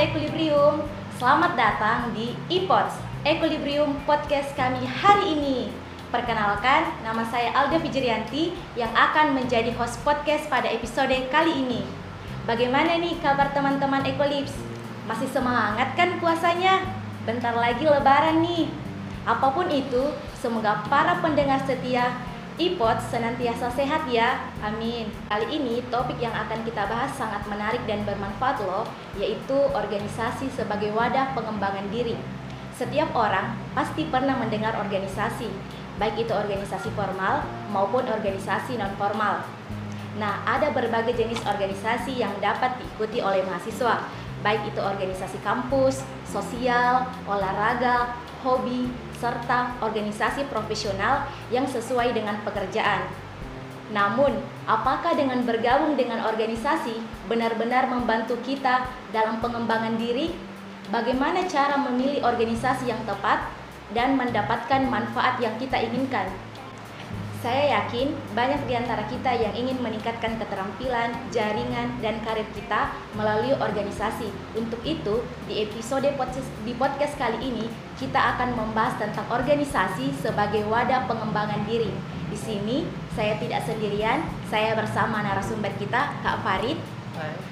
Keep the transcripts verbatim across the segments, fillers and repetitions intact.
Sobat Equilibrium, selamat datang di Epods, Equilibrium Podcast kami hari ini. Perkenalkan, nama saya Alda Wijriyanti yang akan menjadi host podcast pada episode kali ini. Bagaimana nih kabar teman-teman Eclips? Masih semangat kan puasanya? Bentar lagi lebaran nih. Apapun itu, semoga para pendengar setia Epods senantiasa sehat ya, amin. Kali ini topik yang akan kita bahas sangat menarik dan bermanfaat loh, yaitu organisasi sebagai wadah pengembangan diri. Setiap orang pasti pernah mendengar organisasi, baik itu organisasi formal maupun organisasi non-formal. Nah, ada berbagai jenis organisasi yang dapat diikuti oleh mahasiswa, baik itu organisasi kampus, sosial, olahraga, hobi, serta organisasi profesional yang sesuai dengan pekerjaan. Namun, apakah dengan bergabung dengan organisasi benar-benar membantu kita dalam pengembangan diri? Bagaimana cara memilih organisasi yang tepat dan mendapatkan manfaat yang kita inginkan? Saya yakin banyak di antara kita yang ingin meningkatkan keterampilan, jaringan, dan karir kita melalui organisasi. Untuk itu, di episode podcast, di podcast kali ini, kita akan membahas tentang organisasi sebagai wadah pengembangan diri. Di sini, saya tidak sendirian, saya bersama narasumber kita, Kak Farid. Hai.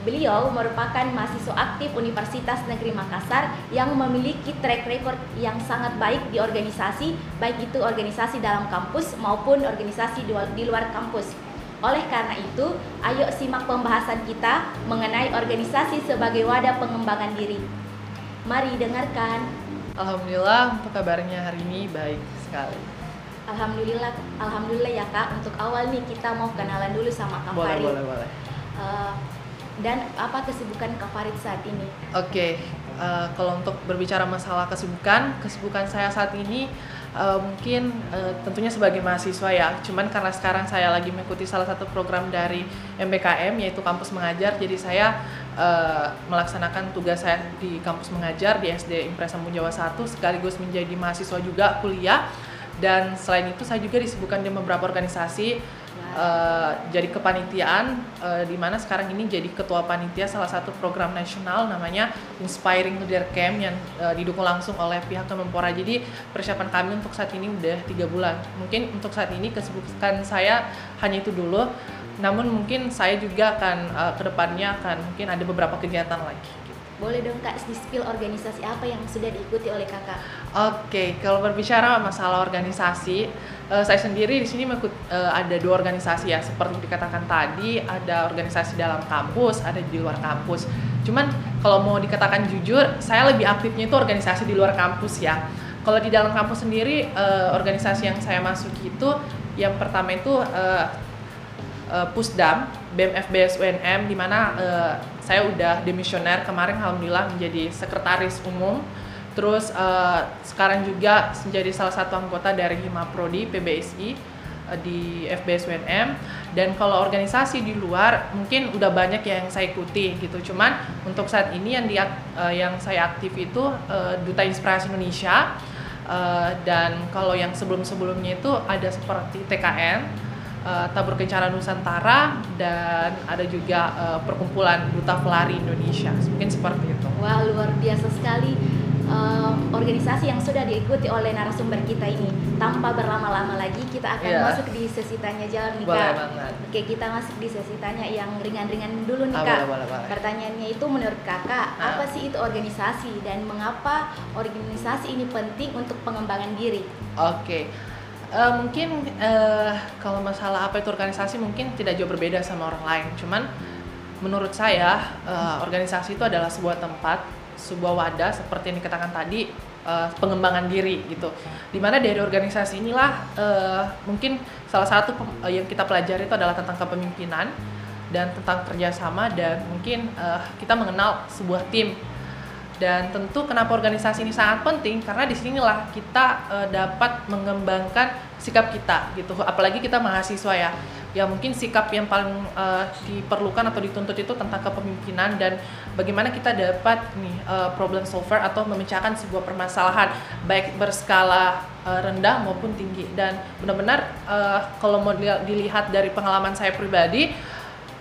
Beliau merupakan mahasiswa aktif Universitas Negeri Makassar yang memiliki track record yang sangat baik di organisasi, baik itu organisasi dalam kampus maupun organisasi di luar kampus. Oleh karena itu, ayo simak pembahasan kita mengenai organisasi sebagai wadah pengembangan diri. Mari dengarkan. Alhamdulillah, untuk kabarnya hari ini baik sekali. Alhamdulillah, alhamdulillah ya Kak. Untuk awal nih kita mau kenalan dulu sama Kak Farid. Boleh, boleh, boleh. Uh, Dan apa kesibukan Kak Farid saat ini? Oke, okay. uh, kalau untuk berbicara masalah kesibukan, kesibukan saya saat ini uh, mungkin uh, tentunya sebagai mahasiswa ya. Cuman karena sekarang saya lagi mengikuti salah satu program dari M B K M, yaitu Kampus Mengajar. Jadi saya uh, melaksanakan tugas saya di Kampus Mengajar di S D Impres Semu Jawa satu, sekaligus menjadi mahasiswa juga kuliah. Dan selain itu saya juga disibukkan dengan beberapa organisasi. Uh, jadi kepanitiaan, uh, di mana sekarang ini jadi ketua panitia salah satu program nasional namanya Inspiring Leader Camp yang uh, didukung langsung oleh pihak Kempora. Jadi persiapan kami untuk saat ini udah tiga bulan. Mungkin untuk saat ini kesibukan saya hanya itu dulu. Namun mungkin saya juga akan uh, kedepannya akan mungkin ada beberapa kegiatan lagi. Boleh dong Kak, di-spill organisasi apa yang sudah diikuti oleh Kakak? Oke, kalau berbicara masalah organisasi, uh, saya sendiri di sini mengikut, uh, ada dua organisasi ya, seperti dikatakan tadi, ada organisasi dalam kampus, ada di luar kampus. Cuman kalau mau dikatakan jujur, saya lebih aktifnya itu organisasi di luar kampus ya. Kalau di dalam kampus sendiri, uh, organisasi yang saya masuki itu, yang pertama itu uh, uh, PUSDAM, B E M F B S U N M, di mana uh, saya udah demisioner kemarin, alhamdulillah menjadi sekretaris umum. Terus uh, sekarang juga menjadi salah satu anggota dari HIMAPRODI P B S I uh, di F B S U N M. Dan kalau organisasi di luar mungkin udah banyak yang saya ikuti gitu. Cuman untuk saat ini yang dia, uh, yang saya aktif itu uh, Duta Inspirasi Indonesia. Uh, dan kalau yang sebelum-sebelumnya itu ada seperti T K N, Uh, Tabur Kencara Nusantara, dan ada juga uh, perkumpulan Mutawif Lari Indonesia, mungkin seperti itu. Wah, luar biasa sekali uh, organisasi yang sudah diikuti oleh narasumber kita ini. Tanpa berlama-lama lagi, kita akan yeah. masuk di sesi tanya jawab nih Kak. Boleh banget. Oke, kita masuk di sesi tanya yang ringan-ringan dulu nih ah, Kak. Boleh, boleh, boleh. Pertanyaannya itu, menurut Kakak, ah. apa sih itu organisasi dan mengapa organisasi ini penting untuk pengembangan diri? Oke. Okay. Uh, mungkin uh, kalau masalah apa itu organisasi mungkin tidak jauh berbeda sama orang lain. Cuman menurut saya uh, organisasi itu adalah sebuah tempat, sebuah wadah seperti yang dikatakan tadi, uh, pengembangan diri gitu. Dimana dari organisasi inilah uh, mungkin salah satu pem- yang kita pelajari itu adalah tentang kepemimpinan dan tentang kerjasama, dan mungkin uh, kita mengenal sebuah tim. Dan tentu kenapa organisasi ini sangat penting, karena di sinilah kita e, dapat mengembangkan sikap kita gitu. Apalagi kita mahasiswa ya, ya mungkin sikap yang paling e, diperlukan atau dituntut itu tentang kepemimpinan dan bagaimana kita dapat nih e, problem solver atau memecahkan sebuah permasalahan baik berskala e, rendah maupun tinggi. Dan benar-benar e, kalau mau dilihat dari pengalaman saya pribadi,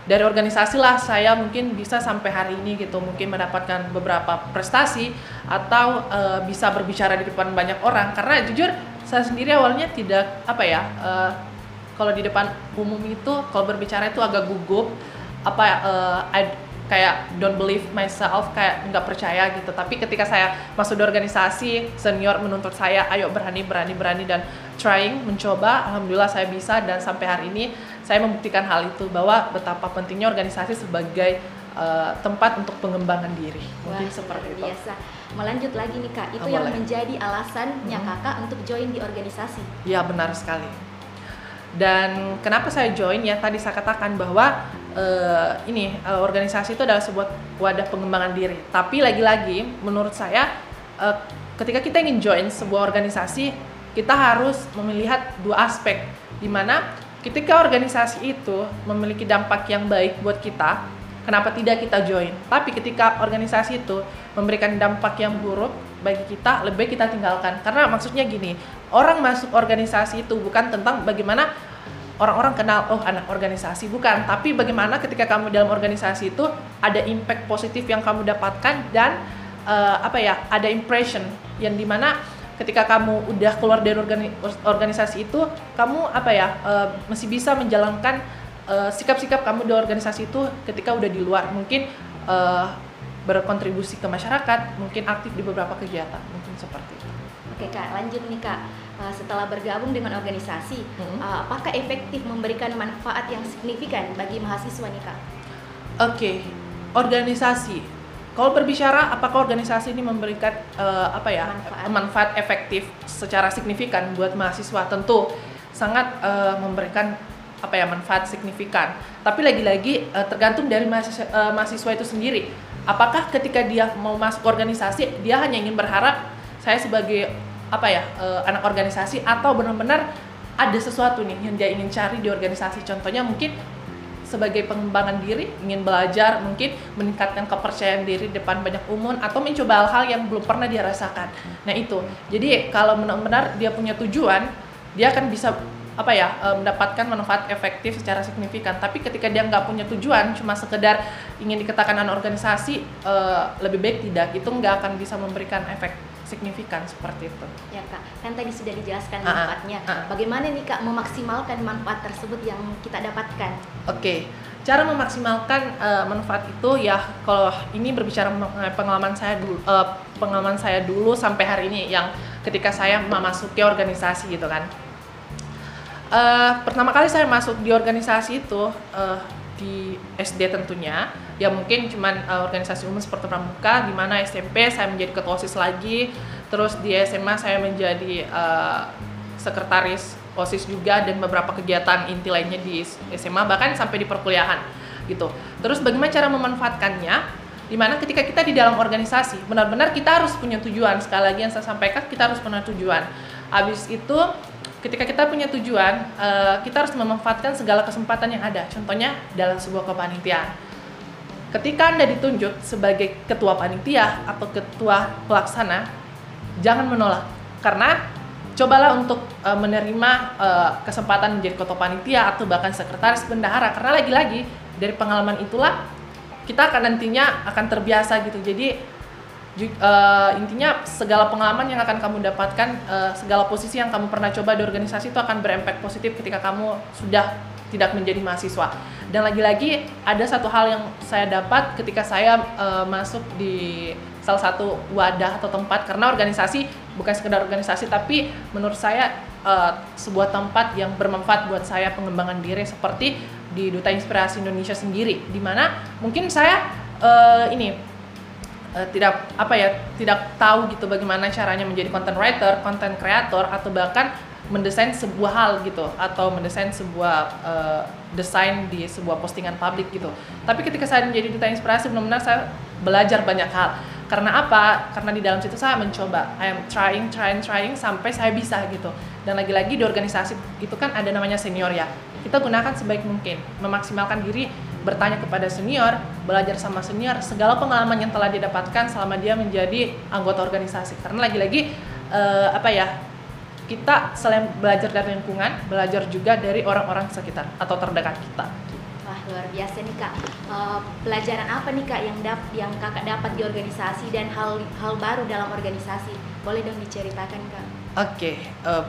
dari organisasi lah saya mungkin bisa sampai hari ini gitu, mungkin mendapatkan beberapa prestasi atau e, bisa berbicara di depan banyak orang. Karena jujur saya sendiri awalnya tidak apa ya, e, kalau di depan umum itu kalau berbicara itu agak gugup, apa e, I, kayak don't believe myself, kayak nggak percaya gitu. Tapi ketika saya masuk di organisasi, senior menuntut saya, ayo berani, berani, berani, dan trying, mencoba, alhamdulillah saya bisa, dan sampai hari ini saya membuktikan hal itu, bahwa betapa pentingnya organisasi sebagai uh, tempat untuk pengembangan diri. Mungkin wah, seperti itu. Biasa. Melanjut lagi nih Kak, itu oh, yang boleh. menjadi alasannya hmm. Kakak untuk join di organisasi. Ya, benar sekali. Dan kenapa saya join, ya tadi saya katakan bahwa Uh, ini uh, organisasi itu adalah sebuah wadah pengembangan diri. Tapi lagi-lagi menurut saya uh, ketika kita ingin join sebuah organisasi, kita harus melihat dua aspek, dimana ketika organisasi itu memiliki dampak yang baik buat kita, kenapa tidak kita join? Tapi ketika organisasi itu memberikan dampak yang buruk bagi kita, lebih kita tinggalkan. Karena maksudnya gini, orang masuk organisasi itu bukan tentang bagaimana orang-orang kenal, oh anak organisasi, bukan. Tapi bagaimana ketika kamu dalam organisasi itu ada impact positif yang kamu dapatkan, dan uh, apa ya, ada impression yang dimana ketika kamu udah keluar dari organi- organisasi itu, kamu apa ya, uh, masih bisa menjalankan uh, sikap-sikap kamu di organisasi itu ketika udah di luar. Mungkin uh, berkontribusi ke masyarakat, mungkin aktif di beberapa kegiatan, mungkin seperti itu. Oke Kak, lanjut nih Kak. Setelah bergabung dengan organisasi, hmm. apakah efektif memberikan manfaat yang signifikan bagi mahasiswa nih Kak? Oke, okay. Organisasi. Kalau berbicara apakah organisasi ini memberikan uh, apa ya manfaat. manfaat efektif secara signifikan buat mahasiswa, tentu sangat uh, memberikan apa ya manfaat signifikan. Tapi lagi-lagi uh, tergantung dari mahasiswa, uh, mahasiswa itu sendiri. Apakah ketika dia mau masuk organisasi dia hanya ingin berharap saya sebagai apa ya uh, anak organisasi, atau benar-benar ada sesuatu nih yang dia ingin cari di organisasi. Contohnya mungkin sebagai pengembangan diri, ingin belajar, mungkin meningkatkan kepercayaan diri depan banyak umum, atau mencoba hal-hal yang belum pernah dia rasakan. Nah itu, jadi kalau benar-benar dia punya tujuan, dia akan bisa apa ya uh, mendapatkan manfaat efektif secara signifikan. Tapi ketika dia nggak punya tujuan, cuma sekedar ingin dikatakan anak organisasi, uh, lebih baik tidak, itu nggak akan bisa memberikan efek signifikan seperti itu. Ya Kak, kan tadi sudah dijelaskan uh-uh. manfaatnya. Uh-uh. Bagaimana nih Kak memaksimalkan manfaat tersebut yang kita dapatkan? Oke, okay. Cara memaksimalkan uh, manfaat itu, ya kalau ini berbicara pengalaman saya dulu, uh, pengalaman saya dulu sampai hari ini yang ketika saya memasuki organisasi gitu kan. Uh, pertama kali saya masuk di organisasi itu uh, di S D tentunya, ya mungkin cuman uh, organisasi umum seperti pramuka, di mana S M P saya menjadi ketua OSIS lagi, terus di S M A saya menjadi uh, sekretaris OSIS juga, dan beberapa kegiatan inti lainnya di S M A, bahkan sampai di perkuliahan gitu. Terus bagaimana cara memanfaatkannya? Dimana ketika kita di dalam organisasi, benar-benar kita harus punya tujuan. Sekali lagi yang saya sampaikan, kita harus punya tujuan. Habis itu ketika kita punya tujuan, kita harus memanfaatkan segala kesempatan yang ada. Contohnya dalam sebuah kepanitiaan. Ketika Anda ditunjuk sebagai ketua panitia atau ketua pelaksana, jangan menolak. Karena cobalah untuk menerima kesempatan menjadi ketua panitia atau bahkan sekretaris bendahara. Karena lagi-lagi dari pengalaman itulah kita akan nantinya akan terbiasa gitu. Jadi Uh, intinya segala pengalaman yang akan kamu dapatkan, uh, segala posisi yang kamu pernah coba di organisasi itu akan berimpact positif ketika kamu sudah tidak menjadi mahasiswa. Dan lagi-lagi ada satu hal yang saya dapat ketika saya uh, masuk di salah satu wadah atau tempat, karena organisasi bukan sekedar organisasi, tapi menurut saya uh, sebuah tempat yang bermanfaat buat saya pengembangan diri, seperti di Duta Inspirasi Indonesia sendiri, di mana mungkin saya uh, ini Uh, tidak apa ya tidak tahu gitu bagaimana caranya menjadi content writer, content creator, atau bahkan mendesain sebuah hal gitu, atau mendesain sebuah uh, desain di sebuah postingan publik gitu. Tapi ketika saya menjadi Duta Inspirasi, benar-benar saya belajar banyak hal. Karena apa? Karena di dalam situ saya mencoba, I am trying, trying, trying sampai saya bisa gitu. Dan lagi-lagi di organisasi itu kan ada namanya senior ya. Kita gunakan sebaik mungkin, memaksimalkan diri, bertanya kepada senior, belajar sama senior, segala pengalaman yang telah didapatkan selama dia menjadi anggota organisasi. Karena lagi-lagi uh, apa ya, kita selain belajar dari lingkungan, belajar juga dari orang-orang sekitar atau terdekat kita. Wah, luar biasa nih Kak. Uh, pelajaran apa nih Kak yang dap yang Kakak dapat di organisasi dan hal-hal baru dalam organisasi? Boleh dong diceritakan Kak? Oke, okay, uh,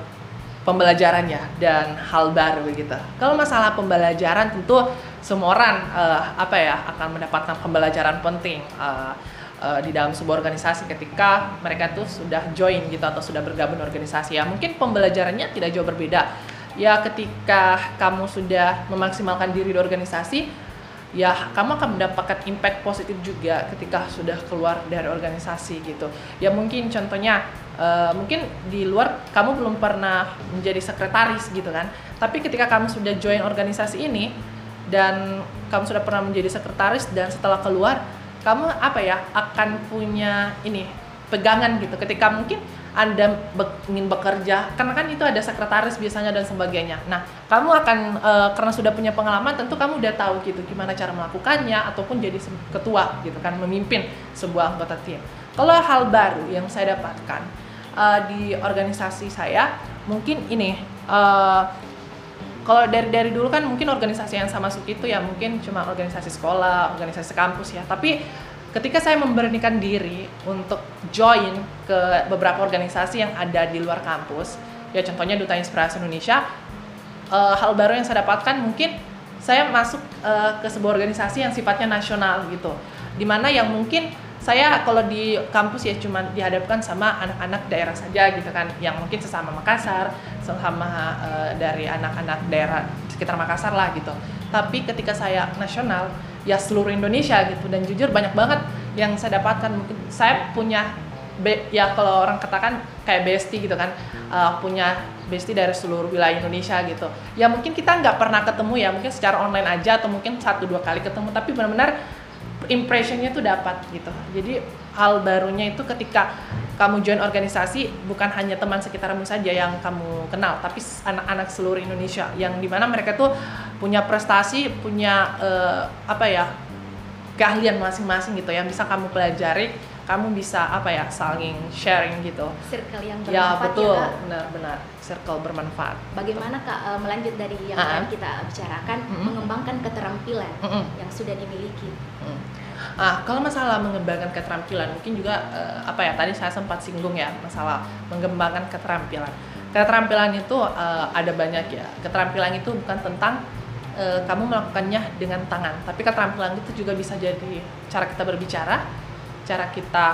pembelajarannya dan hal baru gitu. Kalau masalah pembelajaran tentu semua orang uh, apa ya akan mendapatkan pembelajaran penting uh, uh, di dalam sebuah organisasi ketika mereka tuh sudah join gitu atau sudah bergabung organisasi ya. Mungkin pembelajarannya tidak jauh berbeda. Ya ketika kamu sudah memaksimalkan diri di organisasi, ya kamu akan mendapatkan impact positif juga ketika sudah keluar dari organisasi gitu. Ya mungkin contohnya, uh, mungkin di luar kamu belum pernah menjadi sekretaris gitu kan. Tapi ketika kamu sudah join organisasi ini, dan kamu sudah pernah menjadi sekretaris dan setelah keluar, kamu apa ya, akan punya ini, pegangan gitu. Ketika mungkin Anda be- ingin bekerja, karena kan itu ada sekretaris biasanya dan sebagainya. Nah, kamu akan e, karena sudah punya pengalaman, tentu kamu udah tahu gitu gimana cara melakukannya ataupun jadi ketua gitu kan, memimpin sebuah anggota tim. Kalau hal baru yang saya dapatkan e, di organisasi saya, mungkin ini e, kalau dari dari dulu kan mungkin organisasi yang saya masuk itu ya mungkin cuma organisasi sekolah, organisasi kampus ya. Tapi ketika saya memberanikan diri untuk join ke beberapa organisasi yang ada di luar kampus, ya contohnya Duta Inspirasi Indonesia, e, hal baru yang saya dapatkan mungkin saya masuk e, ke sebuah organisasi yang sifatnya nasional gitu, dimana yang mungkin saya kalau di kampus ya cuma dihadapkan sama anak-anak daerah saja gitu kan, yang mungkin sesama Makassar, sesama e, dari anak-anak daerah sekitar Makassar lah gitu. Tapi ketika saya nasional, ya seluruh Indonesia gitu, dan jujur banyak banget yang saya dapatkan. Mungkin saya punya ya kalau orang katakan kayak bestie gitu kan, uh, punya bestie dari seluruh wilayah Indonesia gitu ya. Mungkin kita nggak pernah ketemu ya, mungkin secara online aja atau mungkin satu dua kali ketemu, tapi benar-benar impressionnya tuh dapat gitu. Jadi hal barunya itu ketika kamu join organisasi, bukan hanya teman sekitarmu saja yang kamu kenal, tapi anak-anak seluruh Indonesia yang dimana mereka tuh punya prestasi, punya uh, apa ya keahlian masing-masing gitu yang bisa kamu pelajari, kamu bisa apa ya saling sharing gitu. Circle yang bermanfaat. Ya betul, ya, benar-benar circle bermanfaat. Bagaimana Kak melanjut dari yang uh-huh. kita bicarakan, mm-hmm. mengembangkan keterampilan mm-hmm. yang sudah dimiliki. Mm. Ah, kalau masalah mengembangkan keterampilan, mungkin juga uh, apa ya tadi saya sempat singgung ya masalah mengembangkan keterampilan. Keterampilan itu uh, ada banyak ya. Keterampilan itu bukan tentang kamu melakukannya dengan tangan, tapi keterampilan itu juga bisa jadi cara kita berbicara, cara kita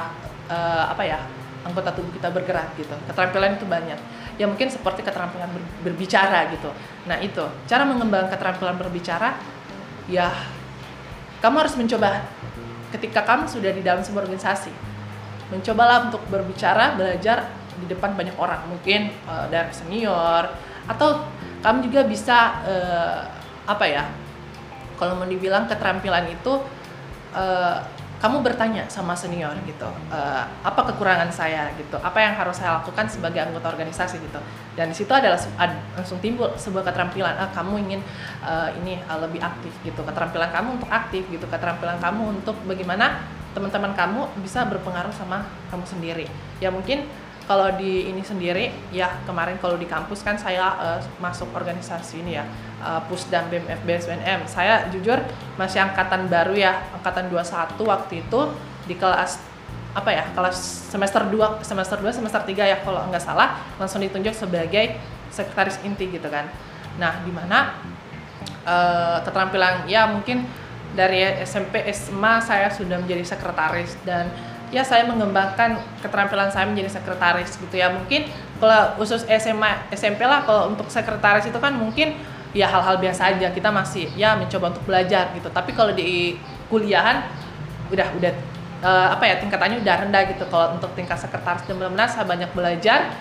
uh, apa ya anggota tubuh kita bergerak gitu. Keterampilan itu banyak. Ya mungkin seperti keterampilan ber- berbicara gitu. Nah itu cara mengembangkan keterampilan berbicara. Ya kamu harus mencoba ketika kamu sudah di dalam sebuah organisasi. Mencobalah untuk berbicara, belajar di depan banyak orang, mungkin uh, dari senior, atau kamu juga bisa uh, apa ya, kalau mau dibilang keterampilan itu uh, kamu bertanya sama senior gitu, uh, apa kekurangan saya gitu, apa yang harus saya lakukan sebagai anggota organisasi gitu, dan di situ adalah ad, langsung timbul sebuah keterampilan. Ah, kamu ingin uh, ini uh, lebih aktif gitu, keterampilan kamu untuk aktif gitu, keterampilan kamu untuk bagaimana teman-teman kamu bisa berpengaruh sama kamu sendiri. Ya mungkin kalau di ini sendiri, ya kemarin kalau di kampus kan saya uh, masuk organisasi ini ya, uh, PUSDAM BEM F B S U N M. Saya jujur masih angkatan baru ya, angkatan dua puluh satu waktu itu di kelas apa ya, kelas semester dua, semester dua, semester tiga ya kalau nggak salah, langsung ditunjuk sebagai sekretaris inti gitu kan. Nah, di mana uh, keterampilan ya mungkin dari S M P S M A saya sudah menjadi sekretaris, dan ya saya mengembangkan keterampilan saya menjadi sekretaris gitu ya. Mungkin kalau khusus S M A, S M P lah, kalau untuk sekretaris itu kan mungkin ya hal-hal biasa aja, kita masih ya mencoba untuk belajar gitu. Tapi kalau di kuliahan udah udah uh, apa ya tingkatannya udah rendah gitu. Kalau untuk tingkat sekretaris dan benar-benar saya banyak belajar,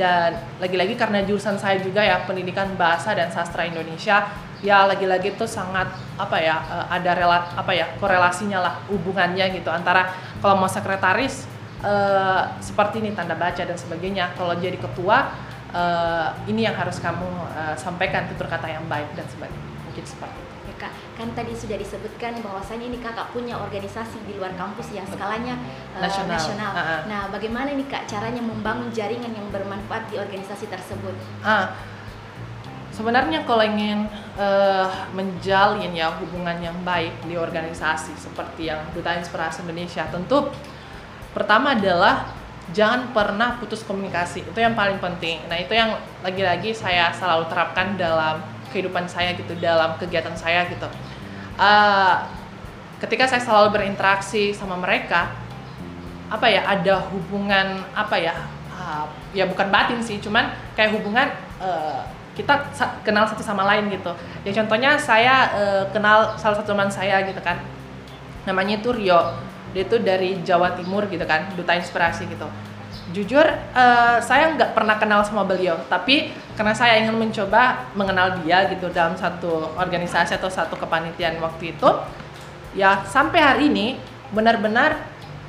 dan lagi-lagi karena jurusan saya juga ya pendidikan bahasa dan sastra Indonesia, ya lagi-lagi itu sangat apa ya ada rela apa ya korelasinya lah, hubungannya gitu antara kalau mau sekretaris eh, seperti ini tanda baca dan sebagainya, kalau jadi ketua eh, ini yang harus kamu eh, sampaikan tutur kata yang baik dan sebagainya, mungkin seperti itu. Ya Kak, kan tadi sudah disebutkan bahwasanya ini Kakak punya organisasi di luar kampus yang skalanya eh, nasional. nasional. Uh-huh. Nah, bagaimana nih Kak caranya membangun jaringan yang bermanfaat di organisasi tersebut? Uh. Sebenarnya kalau ingin uh, menjalin ya hubungan yang baik di organisasi seperti yang Duta Inspirasi Indonesia, tentu pertama adalah jangan pernah putus komunikasi. Itu yang paling penting. Nah, itu yang lagi-lagi saya selalu terapkan dalam kehidupan saya gitu, dalam kegiatan saya gitu. Uh, ketika saya selalu berinteraksi sama mereka, apa ya, ada hubungan apa ya, uh, ya bukan batin sih, cuman kayak hubungan uh, kita kenal satu sama lain gitu. Ya contohnya saya e, kenal salah satu teman saya gitu kan. Namanya itu Rio. Dia itu dari Jawa Timur gitu kan, Duta Inspirasi gitu. Jujur e, saya nggak pernah kenal sama beliau, tapi karena saya ingin mencoba mengenal dia gitu dalam satu organisasi atau satu kepanitiaan waktu itu. Ya sampai hari ini benar-benar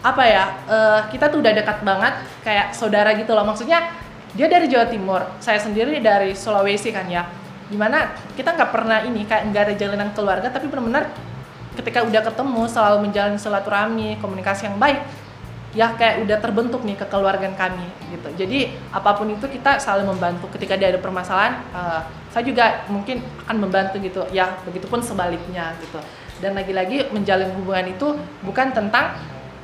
apa ya, e, kita tuh udah dekat banget kayak saudara gitu loh. Maksudnya dia dari Jawa Timur, saya sendiri dari Sulawesi kan ya, dimana kita nggak pernah ini, kayak nggak ada jalinan keluarga, tapi benar-benar ketika udah ketemu selalu menjalin silaturahmi, komunikasi yang baik, ya kayak udah terbentuk nih kekeluargaan kami gitu. Jadi apapun itu kita saling membantu. Ketika dia ada permasalahan, uh, saya juga mungkin akan membantu gitu, ya begitupun sebaliknya gitu. Dan lagi-lagi menjalin hubungan itu bukan tentang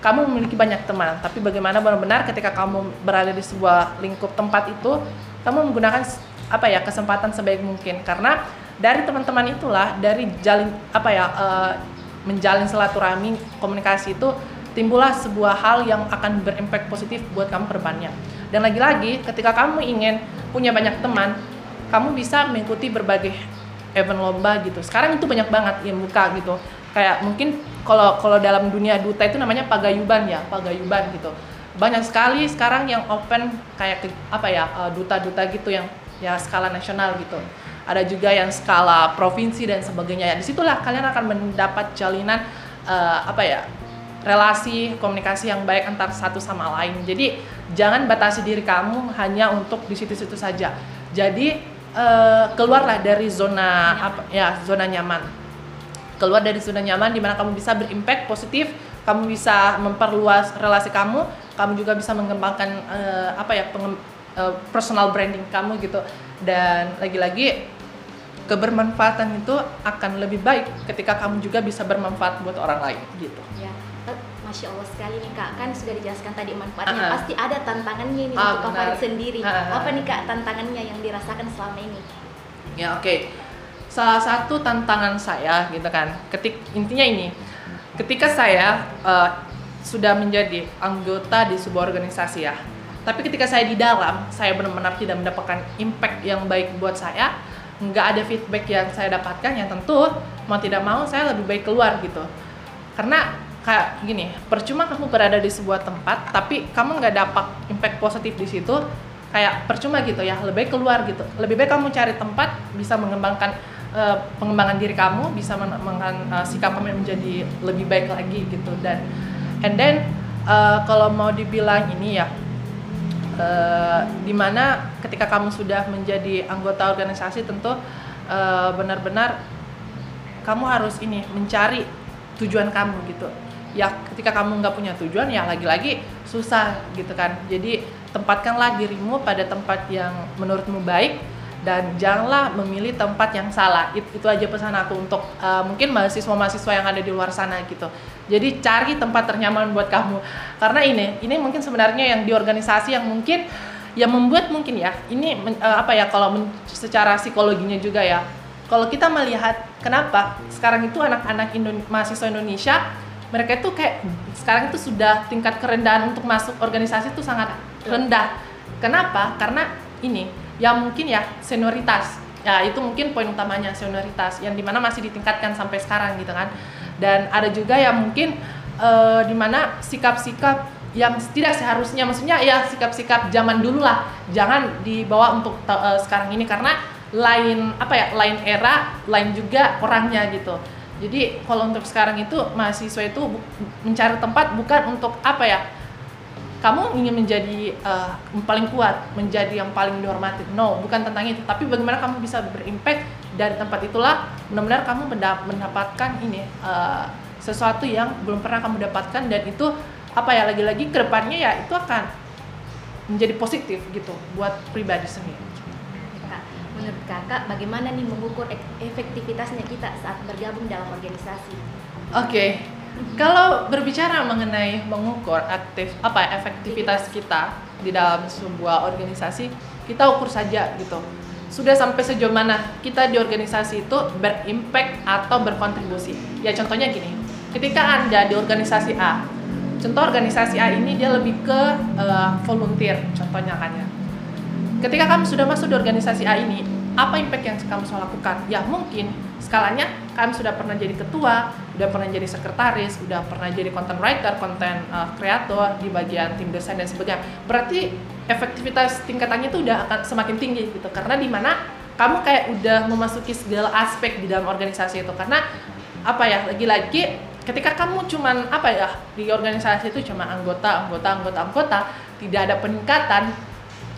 kamu memiliki banyak teman, tapi bagaimana benar-benar ketika kamu berada di sebuah lingkup tempat itu, kamu menggunakan apa ya, kesempatan sebaik mungkin. Karena dari teman-teman itulah, dari jalin apa ya, e, menjalin silaturahmi, komunikasi itu timbullah sebuah hal yang akan berimpact positif buat kamu ke depannya. Dan lagi-lagi ketika kamu ingin punya banyak teman, kamu bisa mengikuti berbagai event lomba gitu. Sekarang itu banyak banget yang buka gitu. Kayak mungkin kalau kalau dalam dunia duta itu namanya pagayuban ya, pagayuban gitu. Banyak sekali sekarang yang open kayak apa ya, duta-duta gitu yang ya skala nasional gitu. Ada juga yang skala provinsi dan sebagainya. Ya, disitulah kalian akan mendapat jalinan uh, apa ya, relasi komunikasi yang baik antar satu sama lain. Jadi jangan batasi diri kamu hanya untuk di situ-situ saja. Jadi uh, keluarlah dari zona nyaman. Apa ya, zona nyaman. Keluar dari zona nyaman di mana kamu bisa berimpact positif, kamu bisa memperluas relasi kamu, kamu juga bisa mengembangkan uh, apa ya pengem, uh, personal branding kamu gitu. Dan lagi-lagi kebermanfaatan itu akan lebih baik ketika kamu juga bisa bermanfaat buat orang lain gitu. Ya, masya Allah sekali nih Kak, kan sudah dijelaskan tadi manfaatnya. Uh-huh. Pasti ada tantangannya nih uh, untuk Kak Farid sendiri. Uh-huh. Apa nih Kak tantangannya yang dirasakan selama ini? Ya oke. Okay. Salah satu tantangan saya gitu kan, ketik intinya ini, ketika saya uh, sudah menjadi anggota di sebuah organisasi ya, tapi ketika saya di dalam, saya benar-benar tidak mendapatkan impact yang baik buat saya, nggak ada feedback yang saya dapatkan, yang tentu mau tidak mau saya lebih baik keluar gitu. Karena kayak gini, percuma kamu berada di sebuah tempat tapi kamu nggak dapat impact positif di situ, kayak percuma gitu ya, lebih baik keluar gitu. Lebih baik kamu cari tempat bisa mengembangkan Uh, pengembangan diri kamu, bisa mengembangkan uh, sikap kamu yang menjadi lebih baik lagi gitu. Dan and then uh, kalau mau dibilang ini ya, uh, dimana ketika kamu sudah menjadi anggota organisasi tentu uh, benar-benar kamu harus ini mencari tujuan kamu gitu. Ya ketika kamu nggak punya tujuan ya lagi-lagi susah gitu kan. Jadi tempatkanlah dirimu pada tempat yang menurutmu baik. Dan janganlah memilih tempat yang salah. It, itu aja pesan aku untuk uh, mungkin mahasiswa-mahasiswa yang ada di luar sana gitu. Jadi cari tempat ternyaman buat kamu. Karena ini, ini mungkin sebenarnya yang di organisasi yang mungkin yang membuat mungkin ya ini uh, apa ya kalau men, secara psikologinya juga ya. Kalau kita melihat kenapa sekarang itu anak-anak Indone- mahasiswa Indonesia mereka itu kayak sekarang itu sudah tingkat kerendahan untuk masuk organisasi itu sangat rendah. Kenapa? Karena ini ya mungkin ya senioritas, ya itu mungkin poin utamanya senioritas yang dimana masih ditingkatkan sampai sekarang gitu kan. Dan ada juga yang mungkin e, dimana sikap-sikap yang tidak seharusnya, maksudnya ya sikap-sikap zaman dulu lah, jangan dibawa untuk e, sekarang ini karena lain apa ya, lain era, lain juga orangnya gitu. Jadi kalau untuk sekarang itu mahasiswa itu bu- mencari tempat bukan untuk apa ya, kamu ingin menjadi uh, paling kuat, menjadi yang paling dihormati. No, bukan tentang itu. Tapi bagaimana kamu bisa berimpact dari tempat itulah, benar-benar kamu mendapatkan ini uh, sesuatu yang belum pernah kamu dapatkan. Dan itu apa ya, lagi-lagi ke depannya ya itu akan menjadi positif gitu buat pribadi sendiri. menurut kakak bagaimana nih mengukur efektivitasnya kita saat bergabung dalam organisasi? Oke, okay. Kalau berbicara mengenai mengukur aktif apa efektivitas kita di dalam sebuah organisasi, kita ukur saja gitu. Sudah sampai sejauh mana kita di organisasi itu berimpact atau berkontribusi. Ya contohnya gini, ketika Anda di organisasi A, contoh organisasi A ini dia lebih ke uh, volunteer, contohnya kan ya. Ketika kamu sudah masuk di organisasi A ini, apa impact yang kamu sudah lakukan? Ya mungkin skalanya kamu sudah pernah jadi ketua, udah pernah jadi sekretaris, udah pernah jadi content writer, content creator uh, di bagian tim desain dan sebagainya. Berarti efektivitas tingkatannya itu udah akan semakin tinggi gitu, karena di mana kamu kayak udah memasuki segala aspek di dalam organisasi itu. Karena apa ya, lagi-lagi ketika kamu cuman apa ya di organisasi itu cuma anggota anggota anggota anggota tidak ada peningkatan,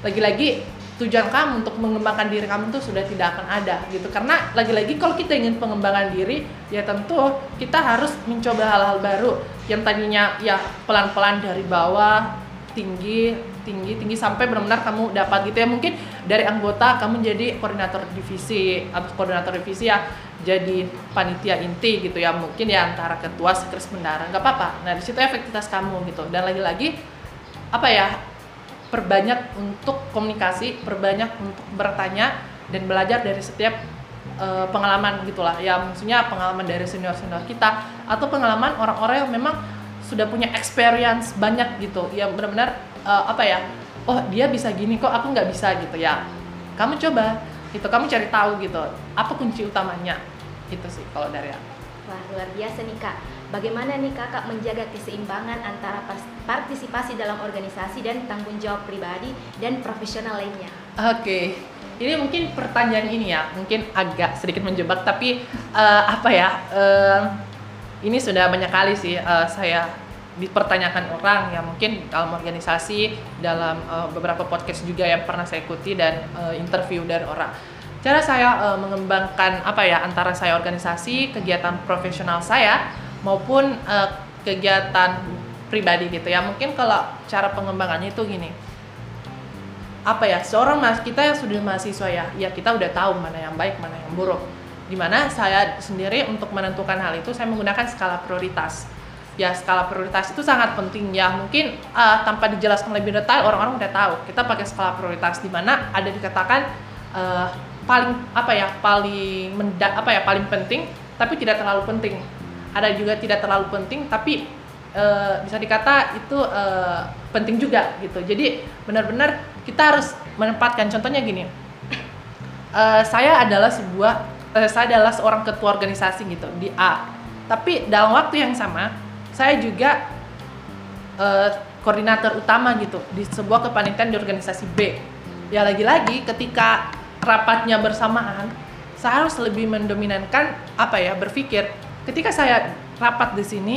lagi-lagi tujuan kamu untuk mengembangkan diri kamu tuh sudah tidak akan ada gitu. Karena lagi-lagi kalau kita ingin pengembangan diri, ya tentu kita harus mencoba hal-hal baru yang tadinya ya pelan-pelan dari bawah tinggi tinggi tinggi sampai benar-benar kamu dapat gitu ya. Mungkin dari anggota kamu jadi koordinator divisi, atau koordinator divisi ya jadi panitia inti gitu ya, mungkin ya antara ketua sekretaris bendahara, nggak apa-apa. Nah di situ efektivitas kamu gitu. Dan lagi-lagi apa ya, perbanyak untuk komunikasi, perbanyak untuk bertanya dan belajar dari setiap uh, pengalaman gitulah ya, maksudnya pengalaman dari senior-senior kita atau pengalaman orang-orang yang memang sudah punya experience banyak gitu ya, benar-benar uh, apa ya, oh dia bisa gini kok aku nggak bisa gitu ya, kamu coba gitu, kamu cari tahu gitu apa kunci utamanya itu sih kalau dari aku. Wah luar biasa nih Kak, bagaimana nih kakak menjaga keseimbangan antara partisipasi dalam organisasi dan tanggung jawab pribadi dan profesional lainnya? Oke, okay. Ini mungkin pertanyaan ini ya mungkin agak sedikit menjebak, tapi uh, apa ya uh, ini sudah banyak kali sih uh, saya dipertanyakan orang ya, mungkin dalam organisasi, dalam uh, beberapa podcast juga yang pernah saya ikuti dan uh, interview dari orang. Cara saya uh, mengembangkan apa ya antara saya organisasi, kegiatan profesional saya maupun uh, kegiatan pribadi gitu ya. Mungkin kalau cara pengembangannya itu gini. Apa ya, seorang mas kita yang sudah mahasiswa ya, ya kita udah tahu mana yang baik, mana yang buruk. Dimana saya sendiri untuk menentukan hal itu saya menggunakan skala prioritas. Ya skala prioritas itu sangat penting ya, mungkin uh, tanpa dijelaskan lebih detail orang-orang udah tahu. Kita pakai skala prioritas di mana ada dikatakan uh, paling apa ya paling menda, apa ya paling penting tapi tidak terlalu penting, ada juga tidak terlalu penting tapi uh, bisa dikata itu uh, penting juga gitu. Jadi benar-benar kita harus menempatkan, contohnya gini, uh, saya adalah sebuah uh, saya adalah seorang ketua organisasi gitu di A, tapi dalam waktu yang sama saya juga uh, koordinator utama gitu di sebuah kepanitiaan di organisasi B. Ya lagi-lagi ketika rapatnya bersamaan, saya harus lebih mendominankan apa ya berpikir. Ketika saya rapat di sini,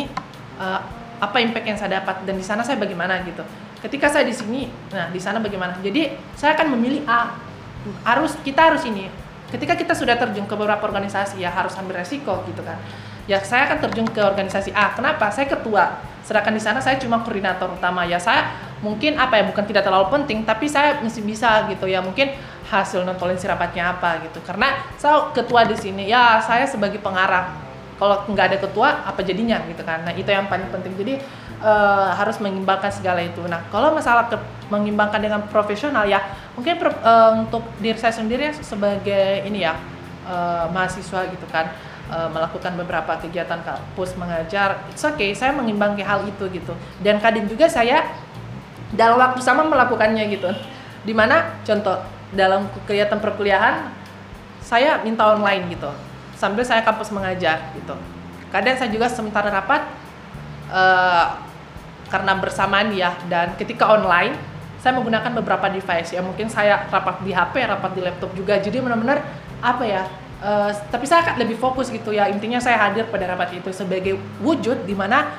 uh, apa impact yang saya dapat dan di sana saya bagaimana gitu. Ketika saya di sini, nah di sana bagaimana. Jadi saya akan memilih A. Harus kita harus ini. Ketika kita sudah terjun ke beberapa organisasi ya harus ambil resiko gitu kan. Ya saya akan terjun ke organisasi A, kenapa? Saya ketua, sedangkan di sana saya cuma koordinator utama. Ya saya mungkin apa ya, bukan tidak terlalu penting, tapi saya masih bisa gitu ya, mungkin hasil non-toleransi rapatnya apa gitu. Karena saya ketua di sini, ya saya sebagai pengarah, kalau nggak ada ketua, apa jadinya gitu kan. Nah itu yang paling penting, jadi uh, harus mengimbangkan segala itu. Nah kalau masalah ke- mengimbangkan dengan profesional ya, mungkin pro- uh, untuk diri saya sendiri sebagai ini ya, uh, mahasiswa gitu kan, melakukan beberapa kegiatan kampus mengajar, it's okay, saya mengimbangi hal itu gitu. Dan kadang juga saya dalam waktu sama melakukannya gitu. Dimana contoh dalam kegiatan perkuliahan saya minta online gitu, sambil saya kampus mengajar gitu. Kadang saya juga sementara rapat uh, karena bersamaan ya, dan ketika online saya menggunakan beberapa device ya, mungkin saya rapat di H P, rapat di laptop juga. Jadi benar-benar apa ya? Uh, tapi saya akan lebih fokus gitu ya, intinya saya hadir pada rapat itu sebagai wujud dimana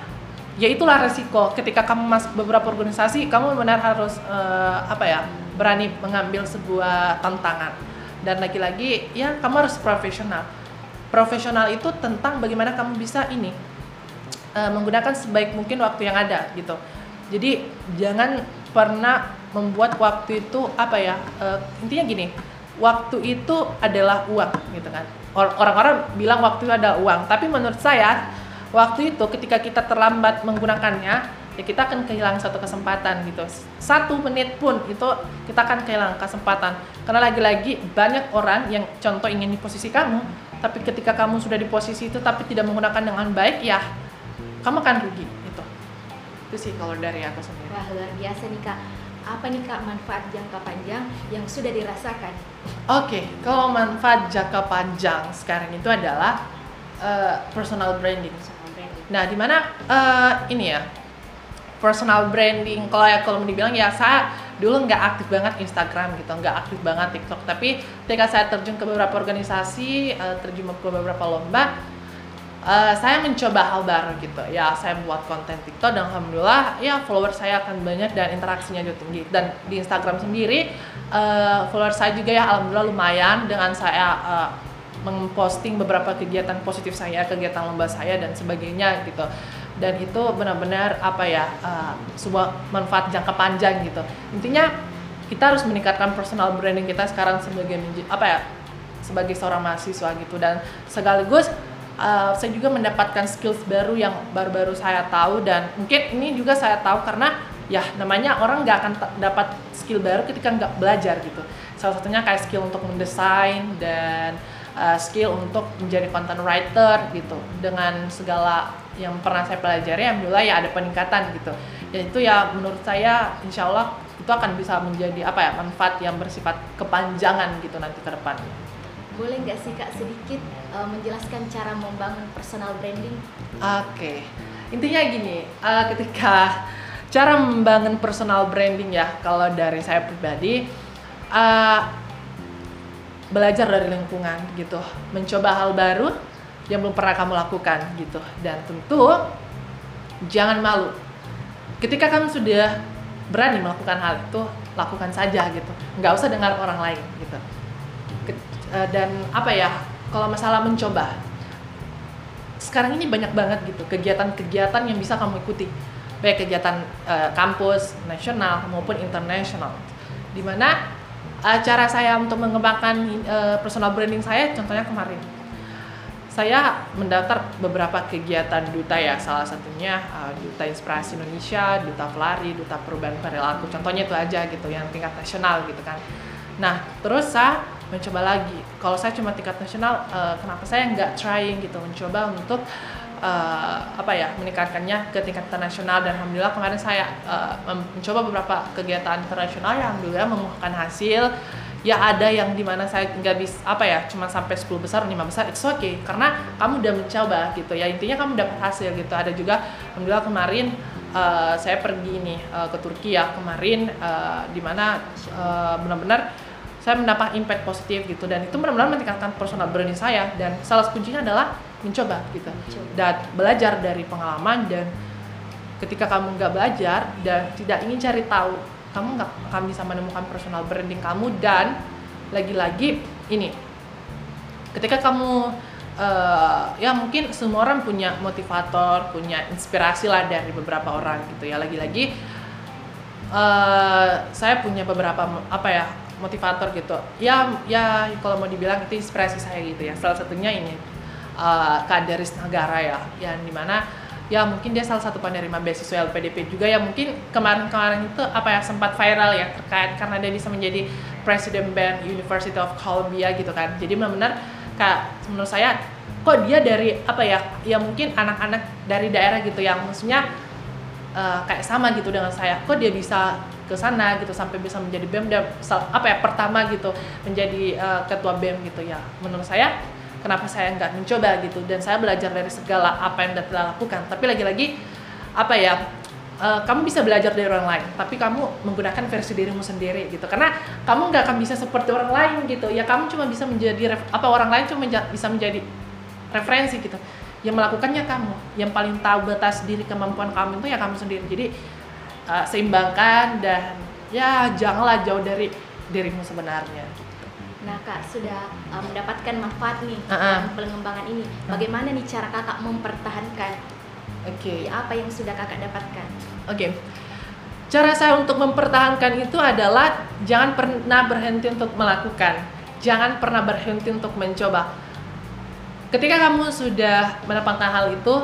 ya itulah resiko ketika kamu masuk beberapa organisasi, kamu benar harus uh, apa ya berani mengambil sebuah tantangan. Dan lagi-lagi ya kamu harus profesional. Profesional itu tentang bagaimana kamu bisa ini uh, menggunakan sebaik mungkin waktu yang ada gitu. Jadi jangan pernah membuat waktu itu apa ya, uh, intinya gini, waktu itu adalah uang gitu kan. Orang-orang bilang waktu itu ada uang, tapi menurut saya waktu itu ketika kita terlambat menggunakannya, ya kita akan kehilangan satu kesempatan gitu. Satu menit pun itu kita akan kehilangan kesempatan. Karena lagi-lagi banyak orang yang contoh ingin di posisi kamu, tapi ketika kamu sudah di posisi itu tapi tidak menggunakan dengan baik, ya kamu akan rugi gitu. Itu sih kalau dari aku sendiri. Wah, luar biasa nih Kak. Apa nih Kak manfaat jangka panjang yang sudah dirasakan? Oke, okay, kalau manfaat jangka panjang sekarang itu adalah uh, personal branding. Personal branding. Nah, di mana uh, ini ya personal branding? Kalau ya kalau dibilang ya saya dulu nggak aktif banget Instagram gitu, nggak aktif banget TikTok. Tapi ketika saya terjun ke beberapa organisasi, uh, terjun ke beberapa lomba, uh, saya mencoba hal baru gitu. Ya saya buat konten TikTok dan alhamdulillah ya follower saya akan banyak dan interaksinya juga tinggi. Dan di Instagram sendiri Uh, follower saya juga ya alhamdulillah lumayan dengan saya uh, memposting beberapa kegiatan positif saya, kegiatan lomba saya dan sebagainya gitu. Dan itu benar-benar apa ya uh, sebuah manfaat jangka panjang gitu. Intinya kita harus meningkatkan personal branding kita sekarang sebagai apa ya sebagai seorang mahasiswa gitu. Dan sekaligus uh, saya juga mendapatkan skills baru yang baru-baru saya tahu, dan mungkin ini juga saya tahu karena ya namanya orang nggak akan dapat skill baru ketika nggak belajar gitu. Salah satunya kayak skill untuk mendesain dan uh, skill untuk menjadi content writer gitu. Dengan segala yang pernah saya pelajari, alhamdulillah ya ada peningkatan gitu. Dan itu ya menurut saya insya Allah itu akan bisa menjadi apa ya manfaat yang bersifat kepanjangan gitu nanti ke depan. Boleh nggak sih Kak sedikit uh, menjelaskan cara membangun personal branding? Oke, okay. Intinya gini, uh, ketika cara membangun personal branding ya, kalau dari saya pribadi uh, belajar dari lingkungan gitu, mencoba hal baru yang belum pernah kamu lakukan gitu, dan tentu jangan malu ketika kamu sudah berani melakukan hal itu, lakukan saja gitu, nggak usah dengar orang lain gitu. Uh, dan apa ya kalau masalah mencoba sekarang ini banyak banget gitu kegiatan-kegiatan yang bisa kamu ikuti, baik kegiatan uh, kampus nasional maupun internasional. Dimana uh, cara saya untuk mengembangkan uh, personal branding saya, contohnya kemarin saya mendaftar beberapa kegiatan Duta ya, salah satunya uh, Duta Inspirasi Indonesia, Duta Pelari, Duta Perubahan Perilaku, contohnya itu aja gitu yang tingkat nasional gitu kan. Nah terus saya mencoba lagi, kalau saya cuma tingkat nasional uh, kenapa saya nggak trying gitu, mencoba untuk Uh, apa ya meningkatkannya ke tingkat internasional. Dan alhamdulillah kemarin saya uh, mencoba beberapa kegiatan internasional yang alhamdulillah membuahkan hasil. Ya ada yang dimana saya nggak bisa apa ya cuma sampai sepuluh besar, lima besar, it's okay karena kamu udah mencoba gitu ya, intinya kamu dapat hasil gitu. Ada juga alhamdulillah kemarin uh, saya pergi nih uh, ke Turki ya kemarin, uh, dimana uh, benar-benar saya mendapat impact positif gitu, dan itu benar-benar meningkatkan personal branding saya. Dan salah satu kuncinya adalah mencoba gitu, dan belajar dari pengalaman. Dan ketika kamu nggak belajar dan tidak ingin cari tahu, kamu nggak akan bisa menemukan personal branding kamu. Dan lagi-lagi ini ketika kamu uh, ya mungkin semua orang punya motivator, punya inspirasi lah dari beberapa orang gitu ya. Lagi-lagi uh, saya punya beberapa apa ya motivator gitu ya, ya kalau mau dibilang itu inspirasi saya gitu ya. Salah satunya ini Uh, Kak Daris Nagara ya, yang dimana ya mungkin dia salah satu penerima beasiswa L P D P juga ya, mungkin kemarin-kemarin itu apa ya sempat viral ya terkait karena dia bisa menjadi Presiden B E M University of Columbia gitu kan. Jadi benar-benar Kak menurut saya kok dia dari apa ya ya mungkin anak-anak dari daerah gitu yang maksudnya uh, kayak sama gitu dengan saya, kok dia bisa ke sana gitu sampai bisa menjadi B E M dan apa ya pertama gitu menjadi uh, ketua B E M gitu ya. Menurut saya kenapa saya nggak mencoba gitu, dan saya belajar dari segala apa yang udah dilakukan. Tapi lagi-lagi apa ya uh, kamu bisa belajar dari orang lain, tapi kamu menggunakan versi dirimu sendiri gitu, karena kamu nggak akan bisa seperti orang lain gitu ya. Kamu cuma bisa menjadi apa orang lain cuma menja bisa menjadi referensi gitu, yang melakukannya kamu, yang paling tahu batas diri kemampuan kamu itu ya kamu sendiri. Jadi uh, seimbangkan dan ya janganlah jauh dari dirimu sebenarnya. Nah Kak sudah uh, mendapatkan manfaat nih uh -uh. dari pengembangan ini. Bagaimana nih cara Kakak mempertahankan okay. apa yang sudah Kakak dapatkan? Oke, okay. Cara saya untuk mempertahankan itu adalah jangan pernah berhenti untuk melakukan. jangan pernah berhenti untuk mencoba. Ketika kamu sudah mendapatkan hal itu,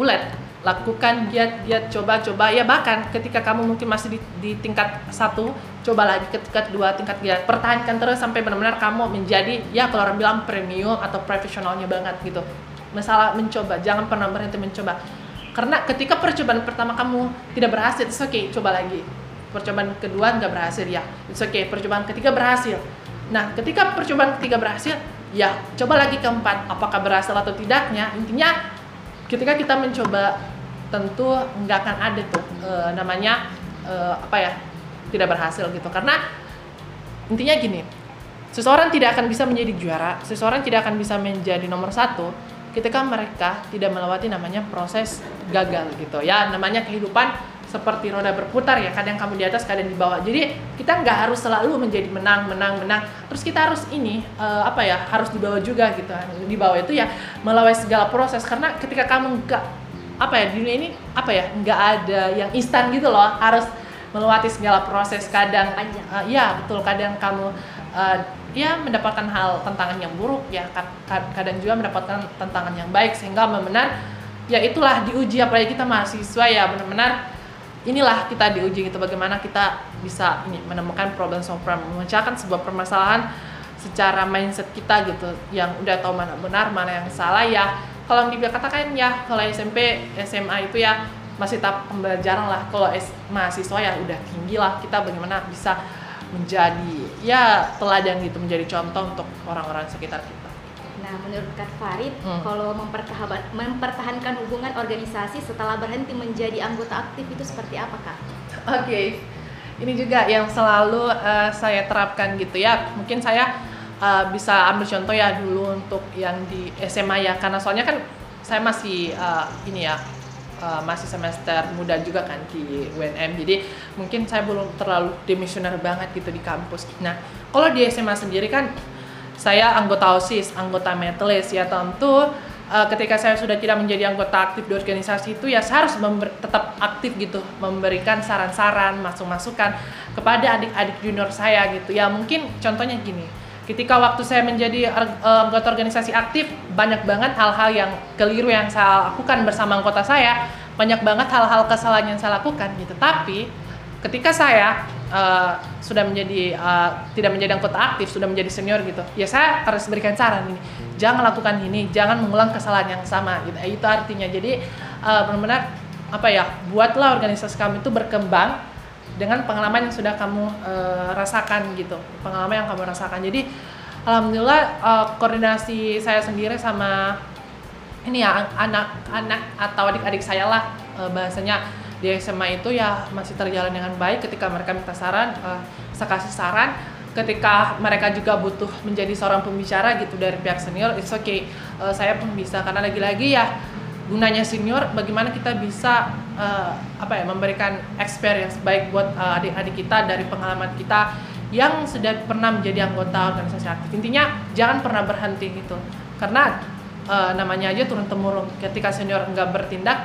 ulet, lakukan, giat-giat, coba-coba. Ya bahkan ketika kamu mungkin masih di, di tingkat satu, coba lagi ke tingkat dua, tingkat tiga. Pertahankan terus sampai benar-benar kamu menjadi, ya kalau orang bilang premium atau profesionalnya banget gitu. Masalah mencoba, jangan pernah berhenti mencoba. Karena ketika percobaan pertama kamu tidak berhasil, it's okay, coba lagi. Percobaan kedua nggak berhasil, ya it's okay. Percobaan ketiga berhasil. Nah, ketika percobaan ketiga berhasil, ya coba lagi keempat. Apakah berhasil atau tidaknya, intinya ketika kita mencoba tentu nggak akan ada tuh e, namanya e, apa ya tidak berhasil gitu. Karena intinya gini, seseorang tidak akan bisa menjadi juara, seseorang tidak akan bisa menjadi nomor satu ketika mereka tidak melewati namanya proses gagal gitu ya. Namanya kehidupan seperti roda berputar ya, kadang kamu di atas, kadang di bawah. Jadi kita nggak harus selalu menjadi menang, menang, menang. Terus kita harus ini uh, apa ya harus di bawah juga gitu. Di bawah itu ya melewati segala proses. Karena ketika kamu nggak apa ya di dunia ini apa ya nggak ada yang instan gitu loh. Harus melewati segala proses. Kadang uh, ya betul kadang kamu uh, ya mendapatkan hal tantangan yang buruk ya. Kadang juga mendapatkan tantangan yang baik sehingga benar-benar ya itulah diuji. Apalagi kita mahasiswa ya benar-benar. Inilah kita diuji gitu, bagaimana kita bisa ini, menemukan problem solver, memecahkan sebuah permasalahan secara mindset kita gitu, yang udah tahu mana benar, mana yang salah ya. Kalau dikatakan ya, kalau S M P, S M A itu ya masih tahap pembelajaran lah. Kalau mahasiswa ya udah tinggi lah, kita bagaimana bisa menjadi ya teladan gitu, menjadi contoh untuk orang-orang sekitar kita. Nah, menurut Kak Farid, hmm. kalau mempertahankan hubungan organisasi setelah berhenti menjadi anggota aktif itu seperti apa, Kak? Oke, okay. Ini juga yang selalu uh, saya terapkan gitu ya. Mungkin saya uh, bisa ambil contoh ya dulu untuk yang di S M A ya, karena soalnya kan saya masih uh, ini ya, uh, masih semester muda juga kan di U N M, jadi mungkin saya belum terlalu demisioner banget gitu di kampus. Nah, kalau di S M A sendiri kan saya anggota OSIS, anggota Metelis ya tentu uh, ketika saya sudah tidak menjadi anggota aktif di organisasi itu ya saya harus tetap aktif gitu, memberikan saran-saran, masuk-masukan kepada adik-adik junior saya gitu ya. Mungkin contohnya gini, ketika waktu saya menjadi uh, anggota organisasi aktif, banyak banget hal-hal yang keliru yang saya lakukan bersama anggota saya, banyak banget hal-hal kesalahan yang saya lakukan gitu. Tapi ketika saya Uh, sudah menjadi uh, tidak menjadi anggota aktif, sudah menjadi senior gitu ya, saya harus berikan saran ini, jangan lakukan ini, jangan mengulang kesalahan yang sama gitu. Itu artinya jadi uh, benar-benar apa ya, buatlah organisasi kamu itu berkembang dengan pengalaman yang sudah kamu uh, rasakan gitu, pengalaman yang kamu rasakan. Jadi alhamdulillah uh, koordinasi saya sendiri sama ini ya anak-anak atau adik-adik saya lah uh, bahasanya di S M A itu ya masih terjalan dengan baik. Ketika mereka minta saran, uh, saya kasih saran. Ketika mereka juga butuh menjadi seorang pembicara gitu dari pihak senior, it's okay, uh, saya pun bisa. Karena lagi-lagi ya gunanya senior, bagaimana kita bisa uh, apa ya memberikan experience baik buat uh, adik-adik kita dari pengalaman kita yang sudah pernah menjadi anggota organisasi aktif. Intinya jangan pernah berhenti gitu, karena uh, namanya aja turun temurun. Ketika senior nggak bertindak,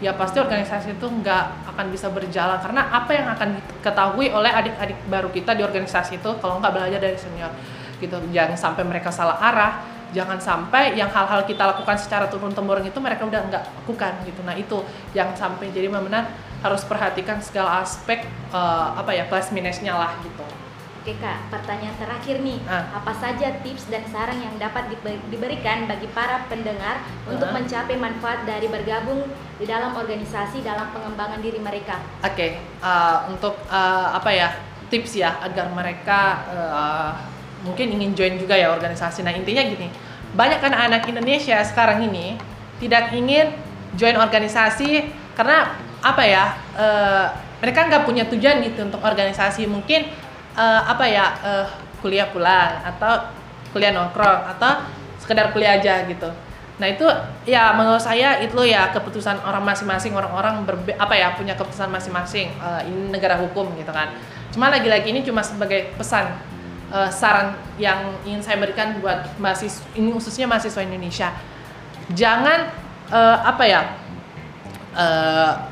ya pasti organisasi itu nggak akan bisa berjalan. Karena apa yang akan diketahui oleh adik-adik baru kita di organisasi itu kalau nggak belajar dari senior gitu. Jangan sampai mereka salah arah, jangan sampai yang hal-hal kita lakukan secara turun-temurun itu mereka udah nggak lakukan gitu. Nah itu yang sampai jadi benar harus perhatikan segala aspek uh, apa ya plus minusnya lah gitu. Oke Kak, pertanyaan terakhir nih, ah. apa saja tips dan saran yang dapat diberikan bagi para pendengar uh-huh. untuk mencapai manfaat dari bergabung di dalam organisasi dalam pengembangan diri mereka? Oke, okay. uh, untuk uh, apa ya tips ya agar mereka uh, mungkin ingin join juga ya organisasi. Nah intinya gini, banyak anak-anak Indonesia sekarang ini tidak ingin join organisasi karena apa ya uh, mereka nggak punya tujuan gitu untuk organisasi. Mungkin Uh, apa ya uh, kuliah pulang atau kuliah nongkrong atau sekedar kuliah aja gitu. Nah itu ya menurut saya itu ya keputusan orang masing-masing, orang-orang berbe- apa ya punya keputusan masing-masing. Uh, ini negara hukum gitu kan. Cuma lagi-lagi ini cuma sebagai pesan uh, saran yang ingin saya berikan buat mahasiswa ini, khususnya mahasiswa Indonesia. Jangan uh, apa ya uh,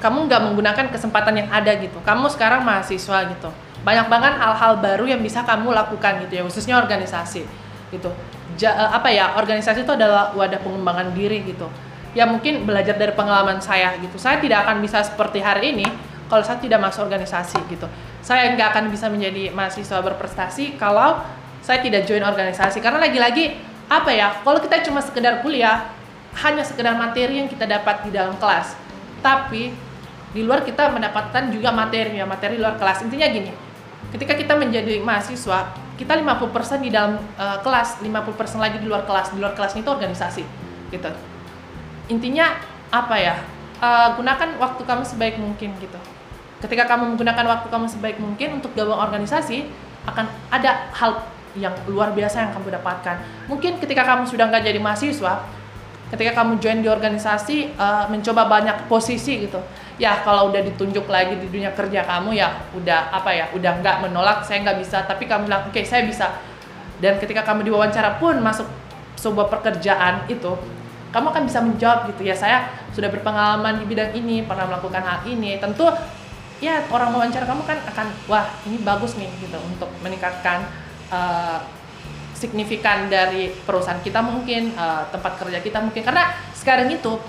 kamu nggak menggunakan kesempatan yang ada gitu. Kamu sekarang mahasiswa gitu. banyak banget hal-hal baru yang bisa kamu lakukan gitu ya, khususnya organisasi gitu. Ja, apa ya, organisasi itu adalah wadah pengembangan diri gitu. Ya mungkin belajar dari pengalaman saya gitu. Saya tidak akan bisa seperti hari ini kalau saya tidak masuk organisasi gitu. Saya nggak akan bisa menjadi mahasiswa berprestasi kalau saya tidak join organisasi. Karena lagi-lagi apa ya, kalau kita cuma sekedar kuliah, hanya sekedar materi yang kita dapat di dalam kelas. Tapi di luar kita mendapatkan juga materi ya, materi luar kelas. Intinya gini, ketika kita menjadi mahasiswa, kita lima puluh persen di dalam uh, kelas, lima puluh persen lagi di luar kelas. Di luar kelas itu organisasi gitu. Intinya apa ya, uh, gunakan waktu kamu sebaik mungkin gitu. Ketika kamu menggunakan waktu kamu sebaik mungkin untuk gabung organisasi, akan ada hal yang luar biasa yang kamu dapatkan. Mungkin ketika kamu sudah nggak jadi mahasiswa, ketika kamu join di organisasi, uh, mencoba banyak posisi gitu. Ya kalau udah ditunjuk lagi di dunia kerja kamu, ya udah apa ya, udah nggak menolak, saya nggak bisa, tapi kamu bilang, oke, saya bisa. Dan ketika kamu diwawancara pun masuk sebuah pekerjaan itu, kamu akan bisa menjawab gitu ya, saya sudah berpengalaman di bidang ini, pernah melakukan hal ini. Tentu ya orang wawancara kamu kan akan, wah ini bagus nih gitu, untuk meningkatkan uh, signifikan dari perusahaan kita mungkin, uh, tempat kerja kita mungkin. Karena sekarang itu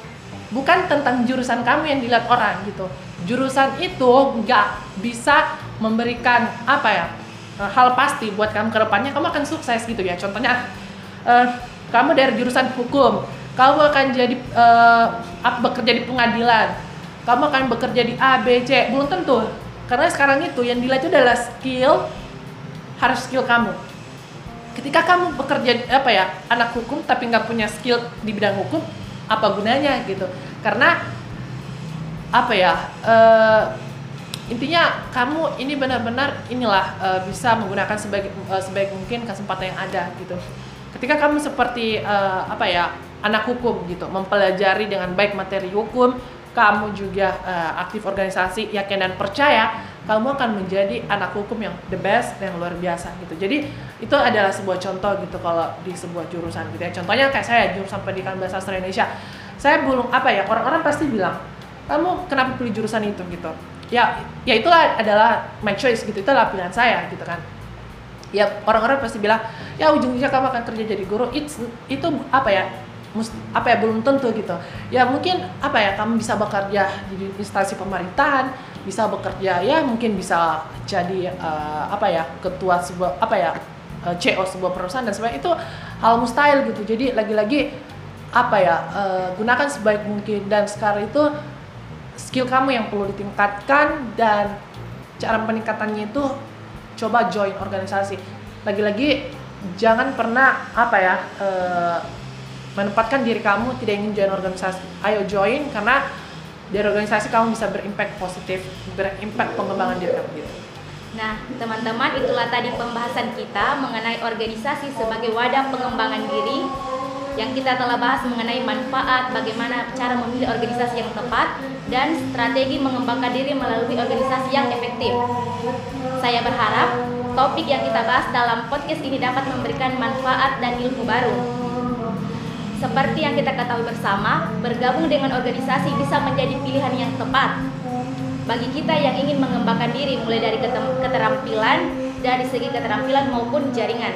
bukan tentang jurusan kamu yang dilihat orang gitu. Jurusan itu nggak bisa memberikan apa ya, hal pasti buat kamu ke depannya kamu akan sukses gitu ya. Contohnya eh, kamu dari jurusan hukum, kamu akan jadi eh, bekerja di pengadilan, kamu akan bekerja di A, B, C, belum tentu. Karena sekarang itu yang dilihat itu adalah skill, hard skill kamu. Ketika kamu bekerja apa ya, anak hukum tapi nggak punya skill di bidang hukum, apa gunanya gitu. Karena apa ya, uh, intinya kamu ini benar-benar inilah uh, bisa menggunakan sebaik uh, sebaik mungkin kesempatan yang ada gitu. Ketika kamu seperti uh, apa ya, anak hukum gitu, mempelajari dengan baik materi hukum, kamu juga uh, aktif organisasi, yakin dan percaya kamu akan menjadi anak hukum yang the best, yang luar biasa gitu. Jadi itu adalah sebuah contoh gitu kalau di sebuah jurusan gitu ya. Contohnya kayak saya, jurusan Pendidikan Bahasa Sastra Indonesia. Saya belum apa ya, orang-orang pasti bilang, kamu kenapa pilih jurusan itu gitu. Ya, ya itulah adalah my choice gitu, itulah pilihan saya gitu kan. Ya orang-orang pasti bilang, ya ujung-ujungnya kamu akan kerja jadi guru. It's, itu apa ya, apa ya, belum tentu gitu ya. Mungkin apa ya, kamu bisa bekerja di instansi pemerintahan, bisa bekerja ya, mungkin bisa jadi uh, apa ya, ketua sebuah apa ya, uh, C E O sebuah perusahaan dan sebagainya. Itu hal mustahil gitu. Jadi lagi-lagi apa ya, uh, gunakan sebaik mungkin. Dan sekarang itu skill kamu yang perlu ditingkatkan, dan cara peningkatannya itu coba join organisasi. Lagi-lagi jangan pernah apa ya, uh, menempatkan diri kamu tidak ingin join organisasi. Ayo join, karena dari organisasi kamu bisa berimpact positif, berimpact pengembangan diri kamu gitu. Nah teman-teman, itulah tadi pembahasan kita mengenai organisasi sebagai wadah pengembangan diri, yang kita telah bahas mengenai manfaat, bagaimana cara memilih organisasi yang tepat, dan strategi mengembangkan diri melalui organisasi yang efektif. Saya berharap topik yang kita bahas dalam podcast ini dapat memberikan manfaat dan ilmu baru. Seperti yang kita ketahui bersama, bergabung dengan organisasi bisa menjadi pilihan yang tepat bagi kita yang ingin mengembangkan diri, mulai dari keterampilan, dari segi keterampilan maupun jaringan.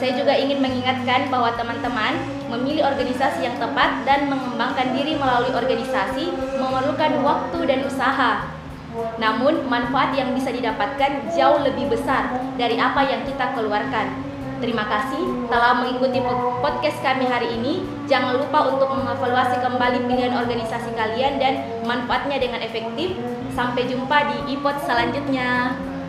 Saya juga ingin mengingatkan bahwa teman-teman memilih organisasi yang tepat dan mengembangkan diri melalui organisasi memerlukan waktu dan usaha. Namun, manfaat yang bisa didapatkan jauh lebih besar dari apa yang kita keluarkan. Terima kasih telah mengikuti podcast kami hari ini. Jangan lupa untuk mengevaluasi kembali pilihan organisasi kalian dan manfaatnya dengan efektif. Sampai jumpa di Epods selanjutnya.